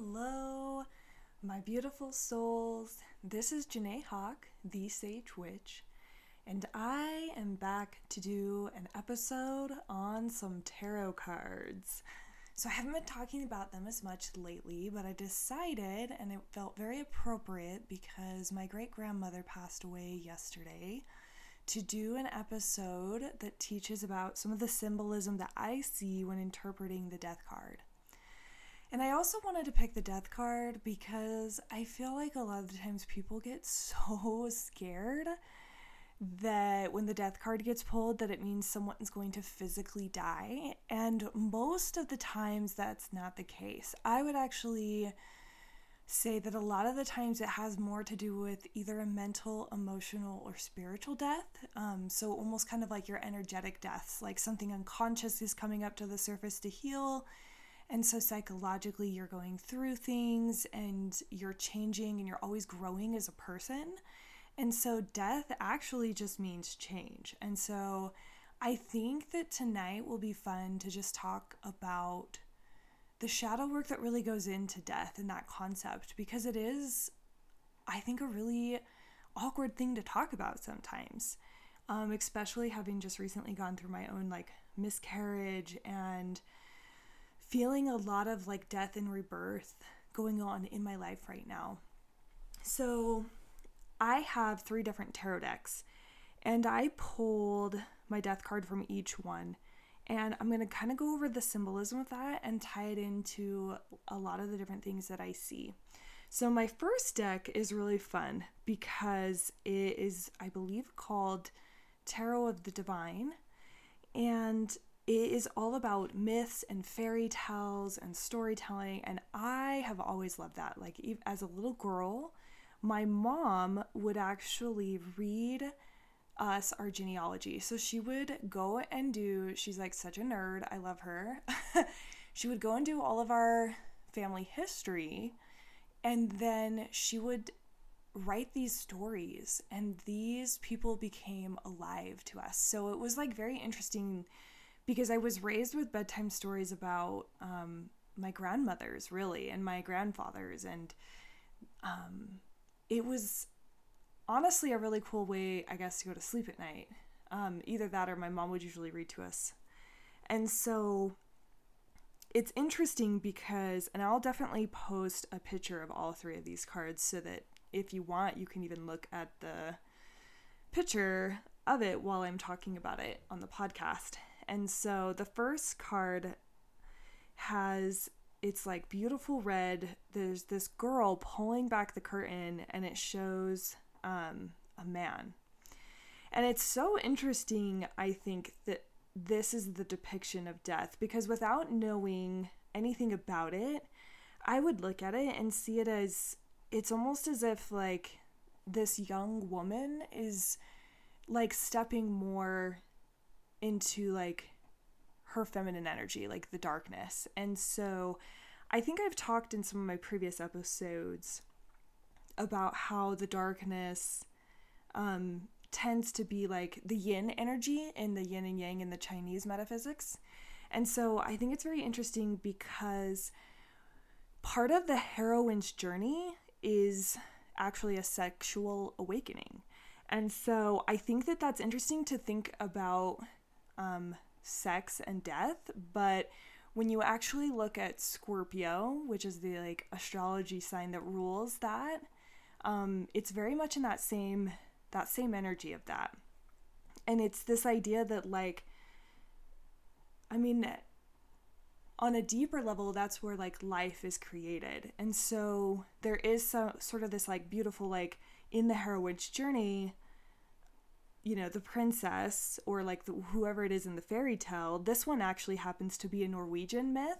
Hello, my beautiful souls. This is Janae Hawk, the Sage Witch, and I am back to do an episode on some tarot cards. So I haven't been talking about them as much lately, but I decided, and it felt very appropriate because my great-grandmother passed away yesterday, to do an episode that teaches about some of the symbolism that I see when interpreting the death card. And I also wanted to pick the death card because I feel like a lot of the times people get so scared that when the death card gets pulled that it means someone's going to physically die, and most of the times that's not the case. I would actually say that a lot of the times it has more to do with either a mental, emotional, or spiritual death. So almost kind of like your energetic deaths, like something unconscious is coming up to the surface to heal. And so psychologically you're going through things and you're changing and you're always growing as a person. And so death actually just means change. And so I think that tonight will be fun to just talk about the shadow work that really goes into death and that concept, because it is, I think, a really awkward thing to talk about sometimes, especially having just recently gone through my own miscarriage and feeling a lot of death and rebirth going on in my life right now. So I have three different tarot decks, and I pulled my death card from each one. And I'm going to kind of go over the symbolism of that and tie it into a lot of the different things that I see. So my first deck is really fun because it is, I believe, called Tarot of the Divine. And it is all about myths and fairy tales and storytelling. And I have always loved that. As a little girl, my mom would actually read us our genealogy. So she would go and do, she's such a nerd, I love her. She would go and do all of our family history, and then she would write these stories, and these people became alive to us. So it was very interesting because I was raised with bedtime stories about my grandmothers, really, and my grandfathers, and it was honestly a really cool way, I guess, to go to sleep at night. Either that or my mom would usually read to us. And so it's interesting because, and I'll definitely post a picture of all three of these cards so that if you want, you can even look at the picture of it while I'm talking about it on the podcast. And so the first card has, it's beautiful red. There's this girl pulling back the curtain, and it shows a man. And it's so interesting, I think, that this is the depiction of death, because without knowing anything about it, I would look at it and see it as, it's almost as if this young woman is stepping more into her feminine energy, the darkness. And so I think I've talked in some of my previous episodes about how the darkness tends to be the yin energy in the yin and yang in the Chinese metaphysics. And so I think it's very interesting because part of the heroine's journey is actually a sexual awakening. And so I think that that's interesting to think about sex and death, but when you actually look at Scorpio, which is the astrology sign that rules that, it's very much in that same energy of that. And it's this idea that on a deeper level, that's where life is created. And so there is some sort of this beautiful in the heroine's journey, the princess or whoever it is in the fairy tale. This one actually happens to be a Norwegian myth.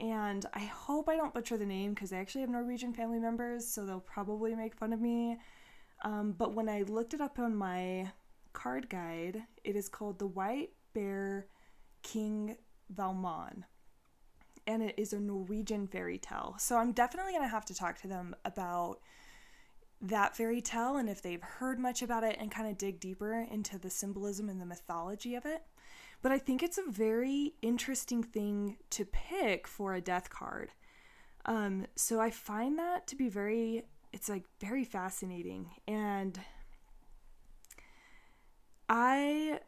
And I hope I don't butcher the name because I actually have Norwegian family members, so they'll probably make fun of me. But when I looked it up on my card guide, it is called the White Bear King Valmon. And it is a Norwegian fairy tale. So I'm definitely going to have to talk to them about that fairy tale and if they've heard much about it and kind of dig deeper into the symbolism and the mythology of it. But I think it's a very interesting thing to pick for a death card. So I find that to be very fascinating. And I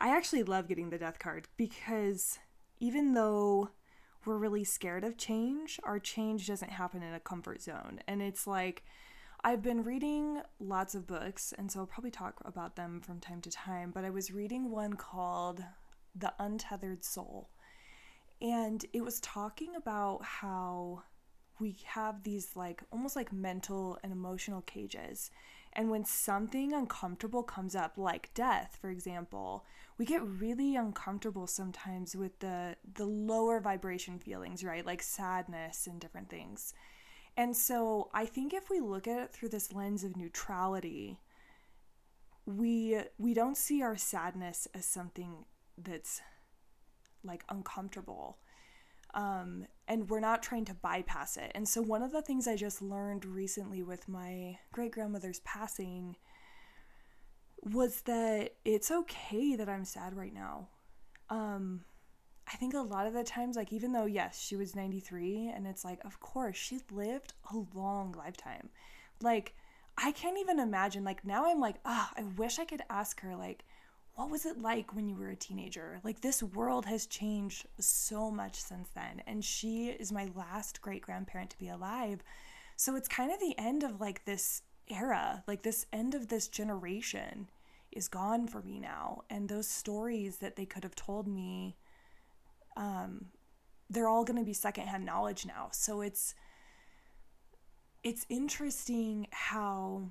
actually love getting the death card, because even though we're really scared of change, our change doesn't happen in a comfort zone. And it's like, I've been reading lots of books, and so I'll probably talk about them from time to time, but I was reading one called The Untethered Soul. And it was talking about how we have these almost like mental and emotional cages. And when something uncomfortable comes up, like death, for example, we get really uncomfortable sometimes with the lower vibration feelings, right? Like sadness and different things. And so I think if we look at it through this lens of neutrality, we don't see our sadness as something that's uncomfortable. And we're not trying to bypass it. And so one of the things I just learned recently with my great-grandmother's passing was that it's okay that I'm sad right now. I think a lot of the times, even though, yes, she was 93, and it's of course, she lived a long lifetime. I can't even imagine, now I'm I wish I could ask her, what was it like when you were a teenager? This world has changed so much since then. And she is my last great-grandparent to be alive. So it's kind of the end of, this era. This end of this generation is gone for me now. And those stories that they could have told me, they're all going to be secondhand knowledge now. So it's interesting how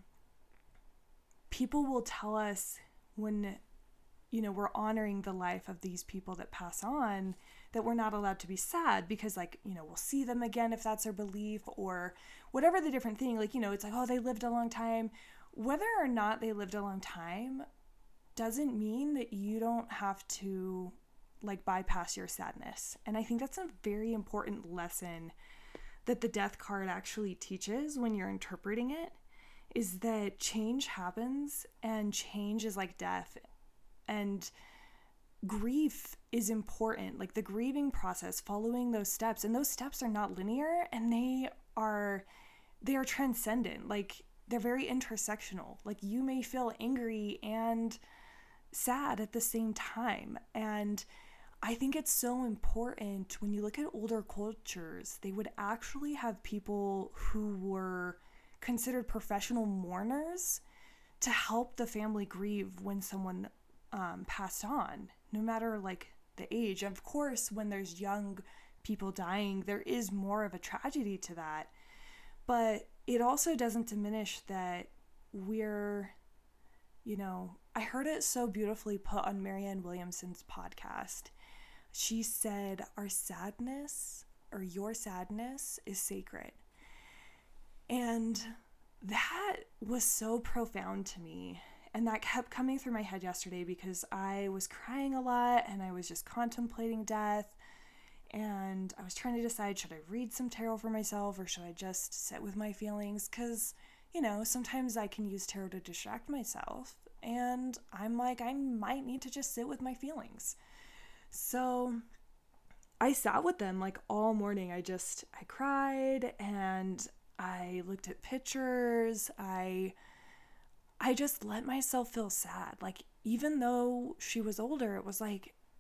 people will tell us when... we're honoring the life of these people that pass on, that we're not allowed to be sad because we'll see them again if that's their belief or whatever the different thing, it's oh, they lived a long time. Whether or not they lived a long time doesn't mean that you don't have to bypass your sadness. And I think that's a very important lesson that the death card actually teaches when you're interpreting it, is that change happens, and change is like death. And grief is important, the grieving process, following those steps. And those steps are not linear, and they are transcendent. They're very intersectional. You may feel angry and sad at the same time. And I think it's so important when you look at older cultures, they would actually have people who were considered professional mourners to help the family grieve when someone passed on, no matter the age. Of course, when there's young people dying, there is more of a tragedy to that, but it also doesn't diminish that we're, I heard it so beautifully put on Marianne Williamson's podcast. She said, our sadness, or your sadness, is sacred. And that was so profound to me. And that kept coming through my head yesterday because I was crying a lot and I was just contemplating death. And I was trying to decide, should I read some tarot for myself or should I just sit with my feelings? Because, sometimes I can use tarot to distract myself. And I'm I might need to just sit with my feelings. So I sat with them all morning. I cried and I looked at pictures. I just let myself feel sad. Even though she was older, it was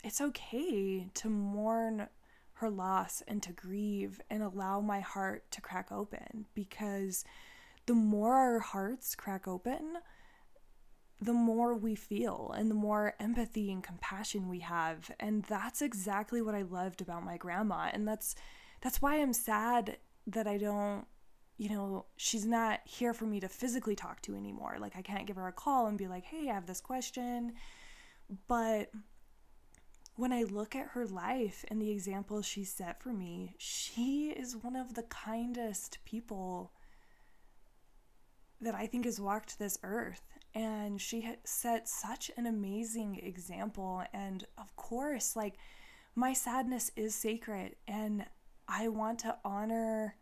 it's okay to mourn her loss and to grieve and allow my heart to crack open, because the more our hearts crack open, the more we feel and the more empathy and compassion we have. And that's exactly what I loved about my grandma. And that's why I'm sad that I don't, she's not here for me to physically talk to anymore. I can't give her a call and be hey, I have this question. But when I look at her life and the example she set for me, she is one of the kindest people that I think has walked this earth. And she set such an amazing example. And of course, my sadness is sacred, and I want to honor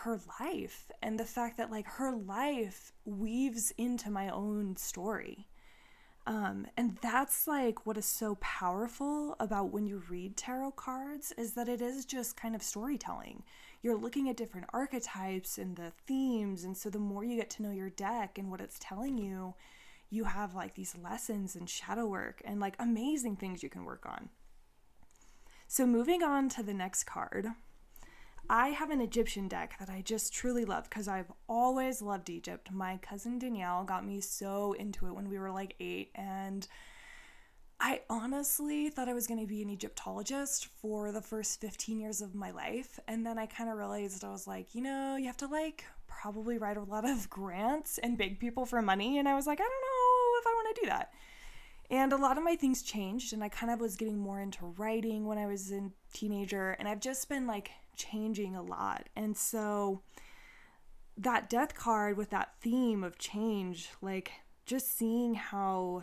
her life and the fact that her life weaves into my own story. And that's like what is so powerful about when you read tarot cards, is that it is just kind of storytelling. You're looking at different archetypes and the themes, and so the more you get to know your deck and what it's telling you, you have like these lessons and shadow work and like amazing things you can work on. So moving on to the next card, I have an Egyptian deck that I just truly love because I've always loved Egypt. My cousin Danielle got me so into it when we were like 8, and I honestly thought I was going to be an Egyptologist for the first 15 years of my life, and then I kind of realized, I was like, you know, you have to like probably write a lot of grants and beg people for money, and I was like, I don't know if I want to do that. And a lot of my things changed, and I kind of was getting more into writing when I was a teenager, and I've just been like changing a lot. And so that death card with that theme of change, like just seeing how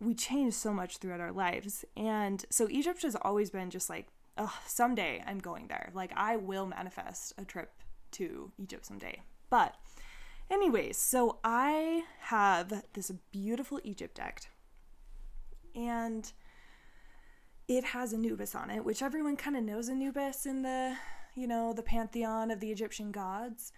we change so much throughout our lives. And so Egypt has always been just like, oh, someday I'm going there. Like I will manifest a trip to Egypt someday. But anyways, so I have this beautiful Egypt deck, and it has Anubis on it, which everyone kind of knows Anubis in the, you know, the pantheon of the Egyptian gods.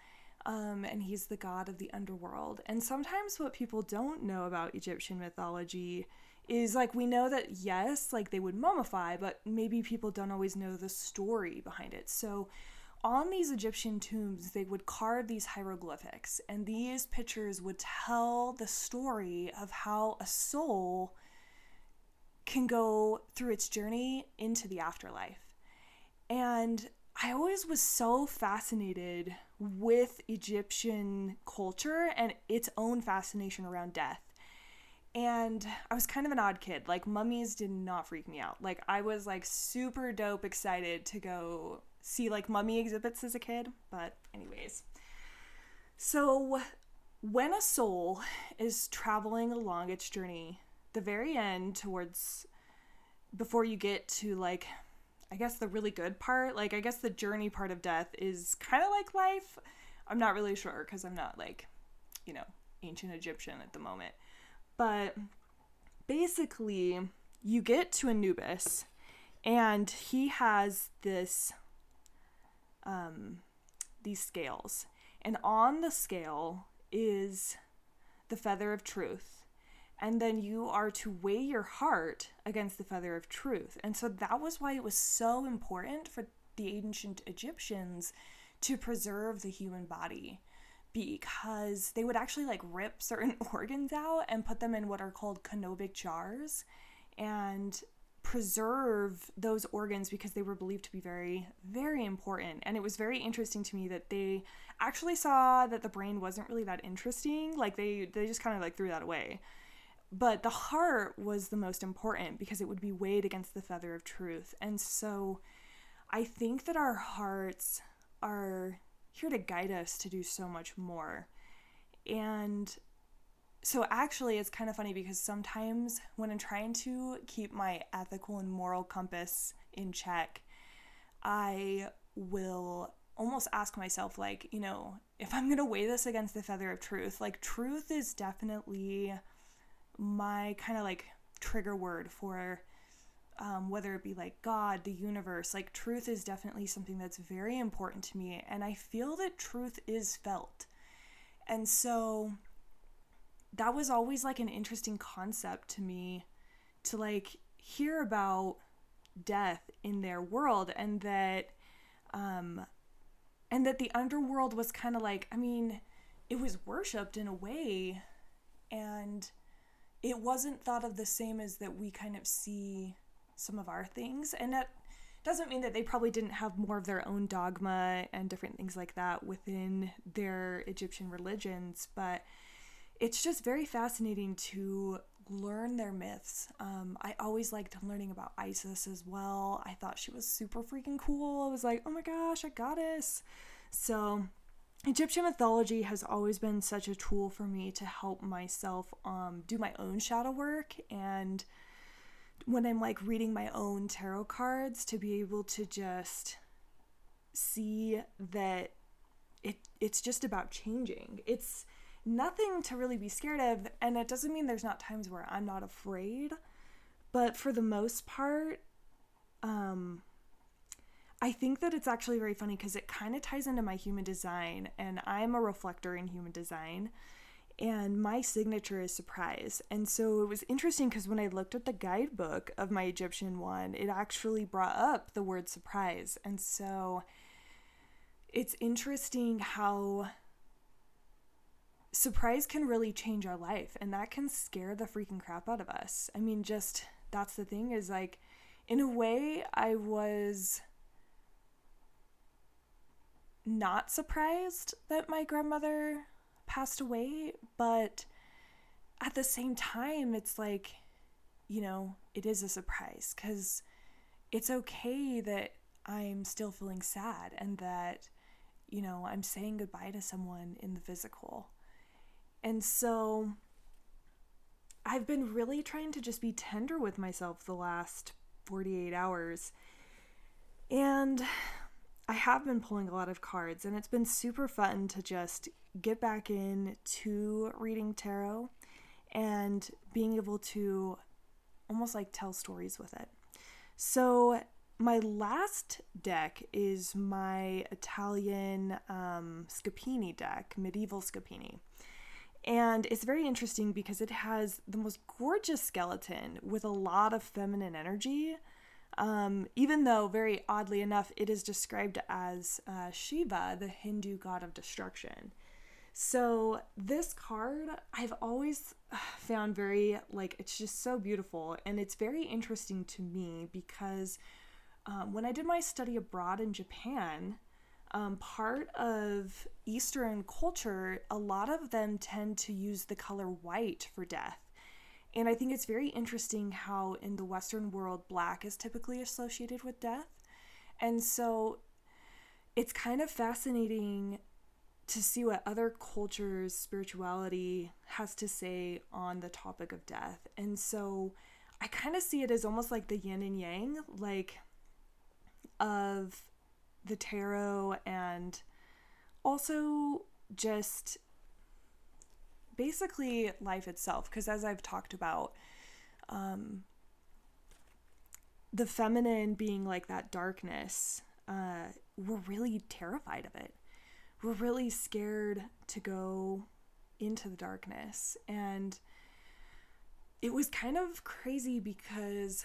And he's the god of the underworld. And sometimes what people don't know about Egyptian mythology is like, we know that, yes, like they would mummify, but maybe people don't always know the story behind it. So on these Egyptian tombs, they would carve these hieroglyphics, and these pictures would tell the story of how a soul can go through its journey into the afterlife. And I always was so fascinated with Egyptian culture and its own fascination around death. And I was kind of an odd kid. Like, mummies did not freak me out. Like, I was like super dope excited to go see like mummy exhibits as a kid. But anyways, so when a soul is traveling along its journey, the very end towards, before you get to like, I guess the really good part, like I guess the journey part of death is kind of like life. I'm not really sure because I'm not like, you know, ancient Egyptian at the moment. But basically you get to Anubis, and he has this, these scales, and on the scale is the feather of truth. And then you are to weigh your heart against the feather of truth. And so that was why it was so important for the ancient Egyptians to preserve the human body, because they would actually like rip certain organs out and put them in what are called canopic jars and preserve those organs because they were believed to be very, very important. And it was very interesting to me that they actually saw that the brain wasn't really that interesting. Like they just kind of like threw that away. But the heart was the most important because it would be weighed against the feather of truth. And so I think that our hearts are here to guide us to do so much more. And so actually it's kind of funny because sometimes when I'm trying to keep my ethical and moral compass in check, I will almost ask myself, like, you know, if I'm going to weigh this against the feather of truth, like truth is definitely my kind of like trigger word for whether it be like God, the universe. Like truth is definitely something that's very important to me, and I feel that truth is felt. And so that was always like an interesting concept to me, to like hear about death in their world, and that the underworld was kind of like, I mean, it was worshipped in a way, and it wasn't thought of the same as that we kind of see some of our things. And that doesn't mean that they probably didn't have more of their own dogma and different things like that within their Egyptian religions, but it's just very fascinating to learn their myths. I always liked learning about Isis as well. I thought she was super freaking cool. I was like, oh my gosh, a goddess. So Egyptian mythology has always been such a tool for me to help myself do my own shadow work, and when I'm like reading my own tarot cards, to be able to just see that it's just about changing. It's nothing to really be scared of. And it doesn't mean there's not times where I'm not afraid, but for the most part, I think that it's actually very funny because it kind of ties into my human design, and I'm a reflector in human design, and my signature is surprise. And so it was interesting because when I looked at the guidebook of my Egyptian one, it actually brought up the word surprise. And so it's interesting how surprise can really change our life, and that can scare the freaking crap out of us. I mean, just that's the thing is, like, in a way I was not surprised that my grandmother passed away, but at the same time it's like, you know, it is a surprise because it's okay that I'm still feeling sad and that, you know, I'm saying goodbye to someone in the physical. And so I've been really trying to just be tender with myself the last 48 hours. And I have been pulling a lot of cards, and it's been super fun to just get back in to reading tarot and being able to almost like tell stories with it. So my last deck is my Italian Scapini deck, medieval Scapini. And it's very interesting because it has the most gorgeous skeleton with a lot of feminine energy, even though, very oddly enough, it is described as Shiva, the Hindu god of destruction. So this card I've always found very, like, it's just so beautiful. And it's very interesting to me because when I did my study abroad in Japan, part of Eastern culture, a lot of them tend to use the color white for death. And I think it's very interesting how in the Western world, black is typically associated with death. And so it's kind of fascinating to see what other cultures' spirituality has to say on the topic of death. And so I kind of see it as almost like the yin and yang, like, of the tarot, and also just basically life itself, because as I've talked about, the feminine being like that darkness, we're really terrified of it. We're really scared to go into the darkness. And it was kind of crazy because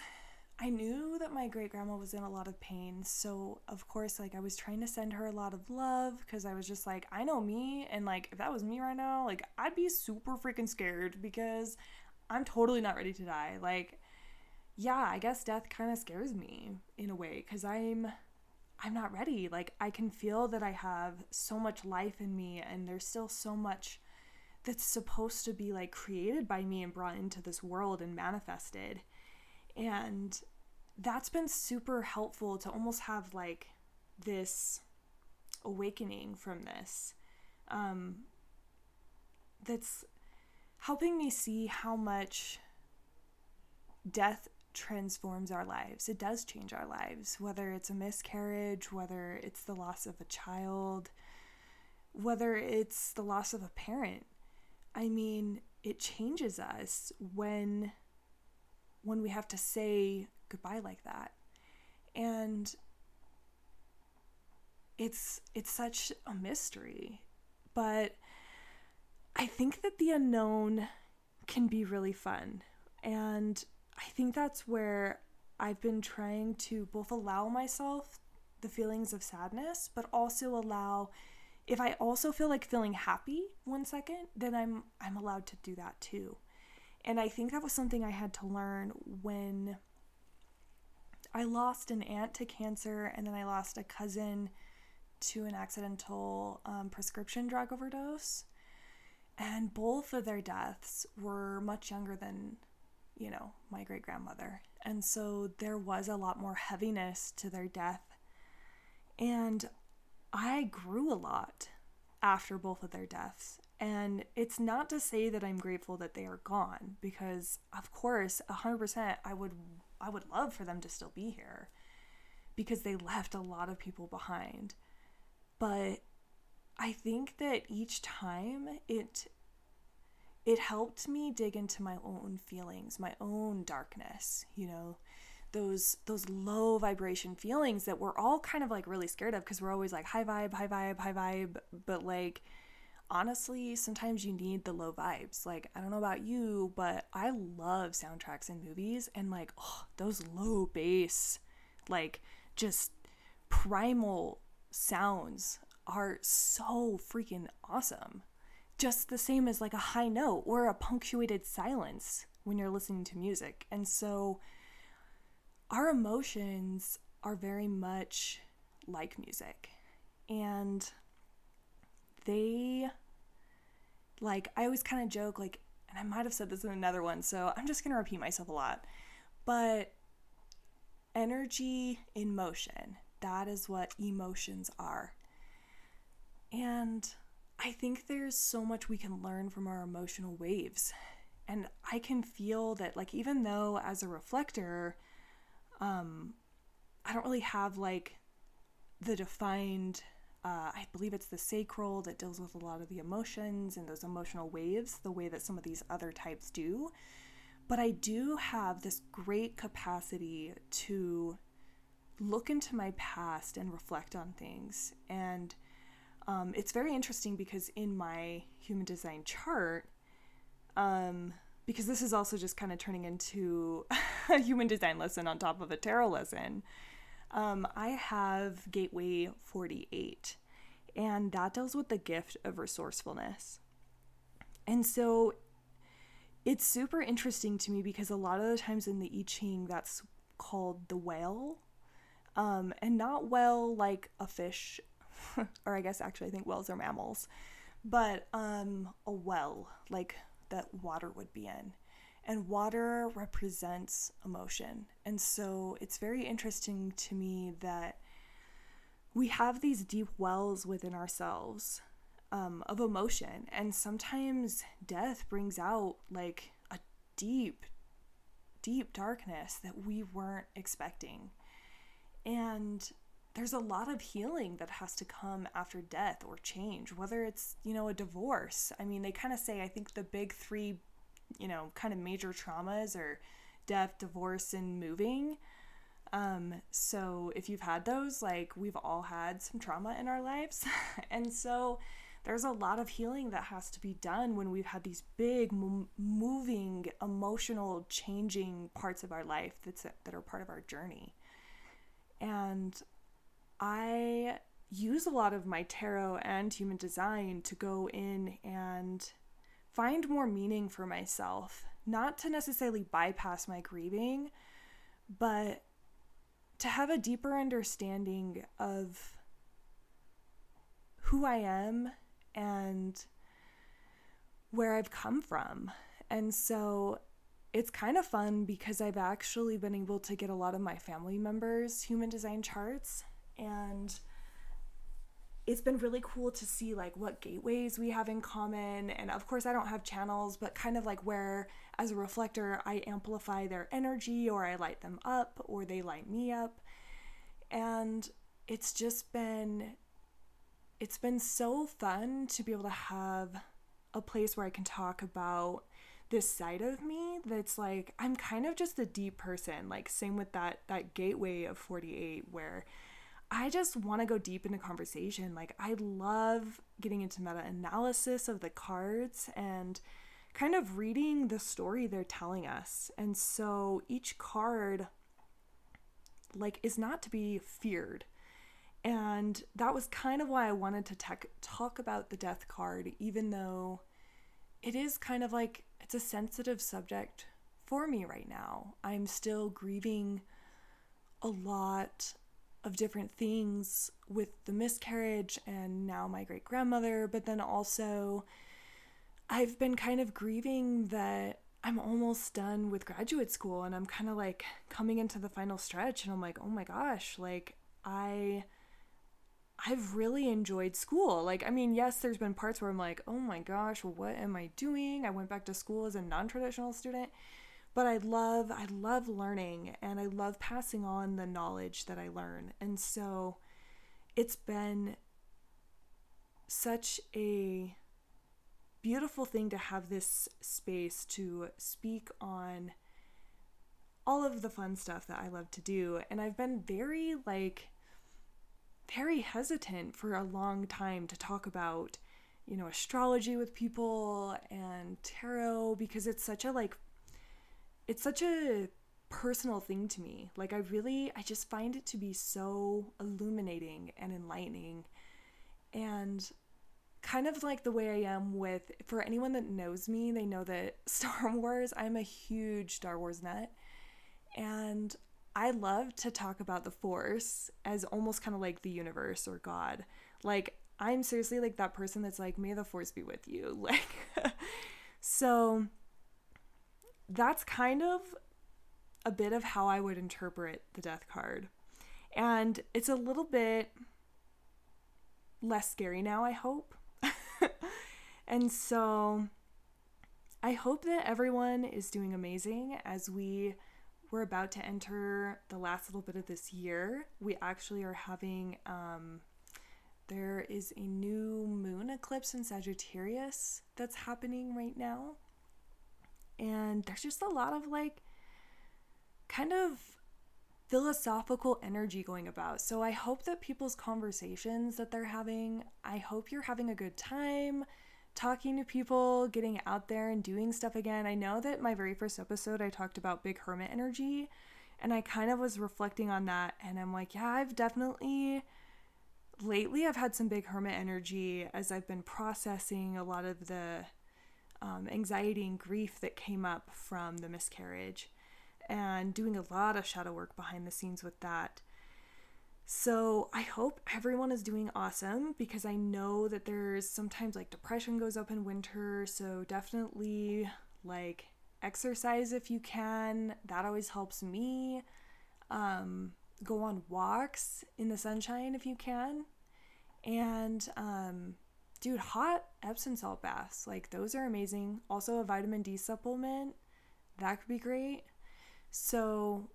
I knew that my great-grandma was in a lot of pain, so of course, like, I was trying to send her a lot of love, because I was just like, I know me, and, like, if that was me right now, like, I'd be super freaking scared, because I'm totally not ready to die. Like, yeah, I guess death kind of scares me, in a way, because I'm not ready. Like, I can feel that I have so much life in me, and there's still so much that's supposed to be, like, created by me and brought into this world and manifested. And that's been super helpful to almost have, like, this awakening from this, that's helping me see how much death transforms our lives. It does change our lives, whether it's a miscarriage, whether it's the loss of a child, whether it's the loss of a parent. I mean, it changes us when we have to say goodbye like that. And it's such a mystery, but I think that the unknown can be really fun. And I think that's where I've been trying to both allow myself the feelings of sadness, but also allow, if I also feel like feeling happy one second, then I'm allowed to do that too. And I think that was something I had to learn when I lost an aunt to cancer, and then I lost a cousin to an accidental prescription drug overdose. And both of their deaths were much younger than, you know, my great-grandmother. And so there was a lot more heaviness to their death. And I grew a lot after both of their deaths. And it's not to say that I'm grateful that they are gone, because of course, 100%, I would love for them to still be here, because they left a lot of people behind. But I think that each time it it helped me dig into my own feelings, my own darkness, you know, those low vibration feelings that we're all kind of like really scared of because we're always like high vibe, high vibe, high vibe. But like, honestly, sometimes you need the low vibes. Like, I don't know about you, but I love soundtracks in movies, and like, oh, those low bass, like just primal sounds are so freaking awesome. Just the same as like a high note or a punctuated silence when you're listening to music. And so our emotions are very much like music, and they, like, I always kind of joke, like, and I might have said this in another one, so I'm just going to repeat myself a lot, but energy in motion, that is what emotions are. And I think there's so much we can learn from our emotional waves. And I can feel that, like, even though as a reflector, I don't really have, like, the defined, I believe it's the sacral that deals with a lot of the emotions and those emotional waves, the way that some of these other types do. But I do have this great capacity to look into my past and reflect on things. And it's very interesting because in my human design chart, because this is also just kind of turning into a human design lesson on top of a tarot lesson, I have Gateway 48, and that deals with the gift of resourcefulness. And so it's super interesting to me because a lot of the times in the I Ching, that's called the whale, and not whale like a fish, or I guess actually I think whales are mammals, but a well, like that water would be in. And water represents emotion. And so it's very interesting to me that we have these deep wells within ourselves of emotion. And sometimes death brings out like a deep, deep darkness that we weren't expecting. And there's a lot of healing that has to come after death or change, whether it's, you know, a divorce. I mean, they kind of say, I think the big three, you know, kind of major traumas are death, divorce, and moving. So if you've had those, like, we've all had some trauma in our lives. And so there's a lot of healing that has to be done when we've had these big moving, emotional, changing parts of our life that are part of our journey. And I use a lot of my tarot and human design to go in and find more meaning for myself, not to necessarily bypass my grieving, but to have a deeper understanding of who I am and where I've come from. And so it's kind of fun because I've actually been able to get a lot of my family members' human design charts. And it's been really cool to see like what gateways we have in common. And of course I don't have channels, but kind of like where as a reflector, I amplify their energy or I light them up or they light me up. And it's just been, so fun to be able to have a place where I can talk about this side of me that's like, I'm kind of just a deep person. Like same with that gateway of 48 where I just want to go deep into conversation. Like I love getting into meta-analysis of the cards and kind of reading the story they're telling us. And so each card like is not to be feared. And that was kind of why I wanted to talk about the death card, even though it is kind of like, it's a sensitive subject for me right now. I'm still grieving a lot of different things with the miscarriage and now my great grandmother, but then also I've been kind of grieving that I'm almost done with graduate school and I'm kind of like coming into the final stretch and I'm like, oh my gosh, like I've really enjoyed school. Like, I mean, yes, there's been parts where I'm like, oh my gosh, what am I doing? I went back to school as a non-traditional student, but I love learning and I love passing on the knowledge that I learn. And so it's been such a beautiful thing to have this space to speak on all of the fun stuff that I love to do. And I've been very hesitant for a long time to talk about, you know, astrology with people and tarot, because it's such a personal thing to me. I just find it to be so illuminating and enlightening, and kind of like the way I am with, for anyone that knows me, they know that Star Wars, I'm a huge Star Wars nut, and I love to talk about the Force as almost kind of like the universe or God. I'm seriously that person that's may the Force be with you. So that's kind of a bit of how I would interpret the death card. And it's a little bit less scary now, I hope. And so I hope that everyone is doing amazing as we're about to enter the last little bit of this year. We actually are having, there is a new moon eclipse in Sagittarius that's happening right now. And there's just a lot of kind of philosophical energy going about. So I hope that people's conversations that they're having, I hope you're having a good time talking to people, getting out there and doing stuff again. I know that my very first episode, I talked about big hermit energy, and I kind of was reflecting on that, and I'm I've definitely lately I've had some big hermit energy as I've been processing a lot of the anxiety and grief that came up from the miscarriage, and doing a lot of shadow work behind the scenes with that. So I hope everyone is doing awesome, because I know that there's sometimes depression goes up in winter, so definitely exercise if you can. That always helps me. Go on walks in the sunshine if you can, and hot Epsom salt baths, those are amazing. Also a vitamin D supplement, that could be great. So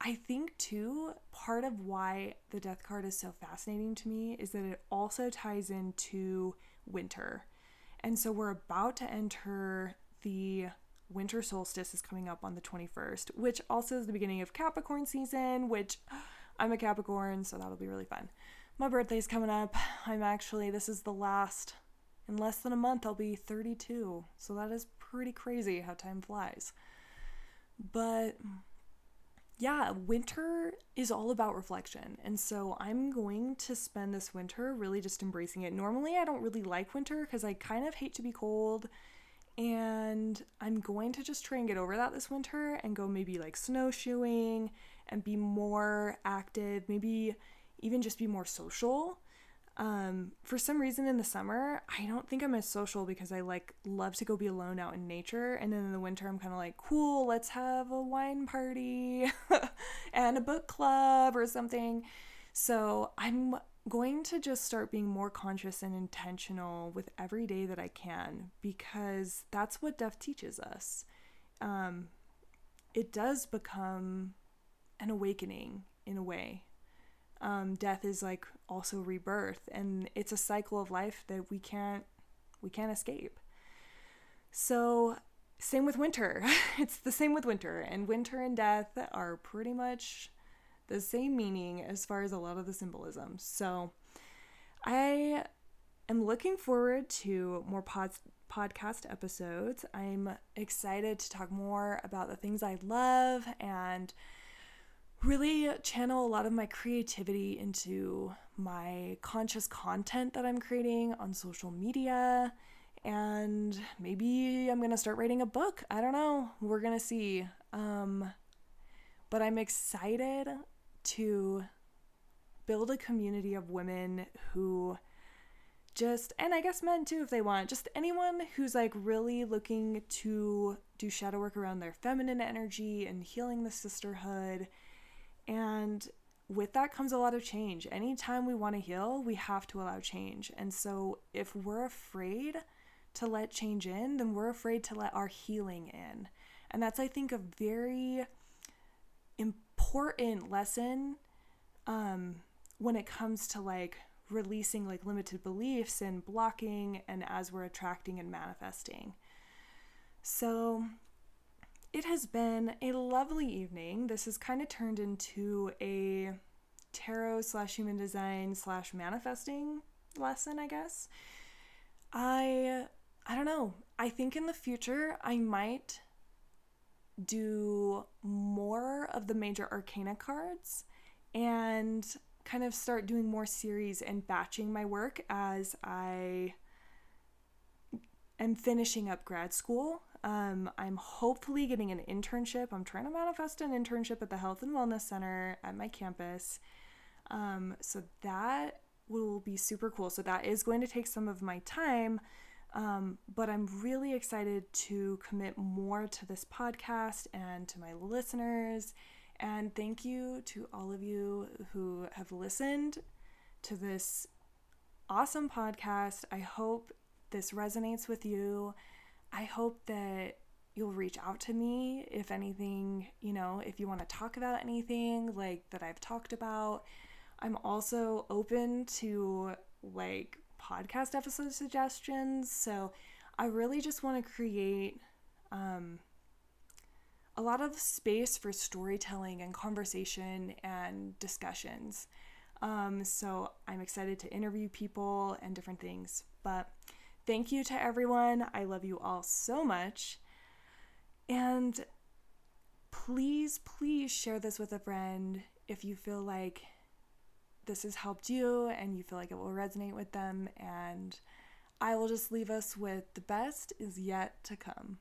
I think too, part of why the death card is so fascinating to me is that it also ties into winter. And so we're about to enter the winter solstice is coming up on the 21st, which also is the beginning of Capricorn season, which I'm a Capricorn, so that'll be really fun. My birthday's coming up. This is the last, in less than a month, I'll be 32. So that is pretty crazy how time flies. But yeah, winter is all about reflection. And so I'm going to spend this winter really just embracing it. Normally, I don't really like winter because I kind of hate to be cold. And I'm going to just try and get over that this winter and go maybe snowshoeing and be more active, maybe even just be more social. For some reason in the summer, I don't think I'm as social because I love to go be alone out in nature. And then in the winter, I'm kind of cool, let's have a wine party and a book club or something. So I'm going to just start being more conscious and intentional with every day that I can, because that's what death teaches us. It does become an awakening in a way. Death is also rebirth, and it's a cycle of life that we can't escape. So same with winter. It's the same with winter and death are pretty much the same meaning as far as a lot of the symbolism. So I am looking forward to more podcast episodes. I'm excited to talk more about the things I love and really channel a lot of my creativity into my conscious content that I'm creating on social media, and maybe I'm gonna start writing a book. I don't know, we're gonna see, but I'm excited to build a community of women who just, and I guess men too if they want, just anyone who's really looking to do shadow work around their feminine energy and healing the sisterhood. And with that comes a lot of change. Anytime we want to heal, we have to allow change. And so if we're afraid to let change in, then we're afraid to let our healing in. And that's, I think, a very important lesson when it comes to releasing like limited beliefs and blocking, and as we're attracting and manifesting. So it has been a lovely evening. This has kind of turned into a tarot / human design / manifesting lesson, I guess. I don't know. I think in the future I might do more of the major arcana cards and kind of start doing more series and batching my work as I am finishing up grad school. I'm hopefully getting an internship. I'm trying to manifest an internship at the Health and Wellness Center at my campus. So that will be super cool. So that is going to take some of my time. But I'm really excited to commit more to this podcast and to my listeners. And thank you to all of you who have listened to this awesome podcast. I hope this resonates with you. I hope that you'll reach out to me if anything, you know, if you want to talk about anything like that I've talked about. I'm also open to like podcast episode suggestions. So I really just want to create a lot of space for storytelling and conversation and discussions. So I'm excited to interview people and different things. But thank you to everyone. I love you all so much. And please, please share this with a friend if you feel like this has helped you and you feel like it will resonate with them. And I will just leave us with the best is yet to come.